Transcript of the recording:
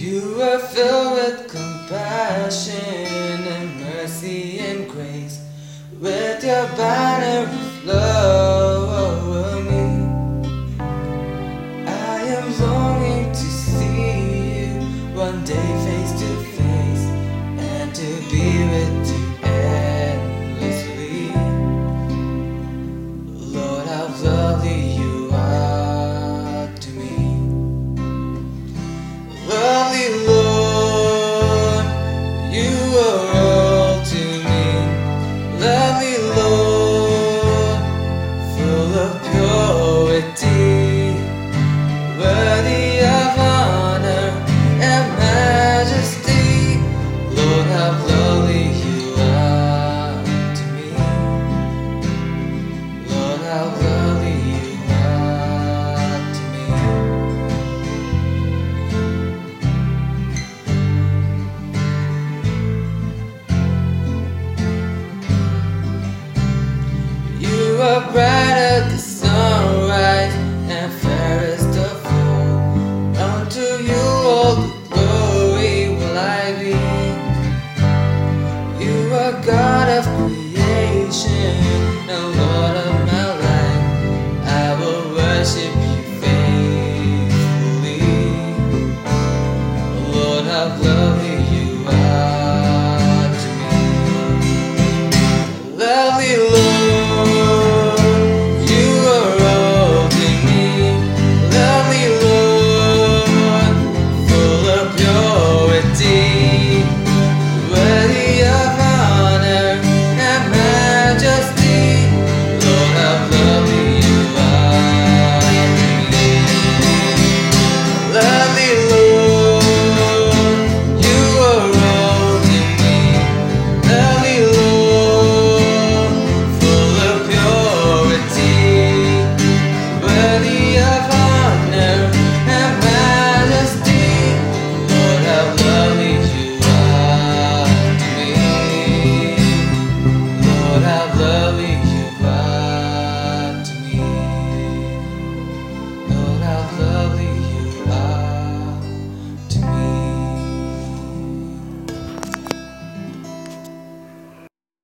You are filled with compassion and mercy and grace, with your banner of love over me. I am longing to see you one day face to face.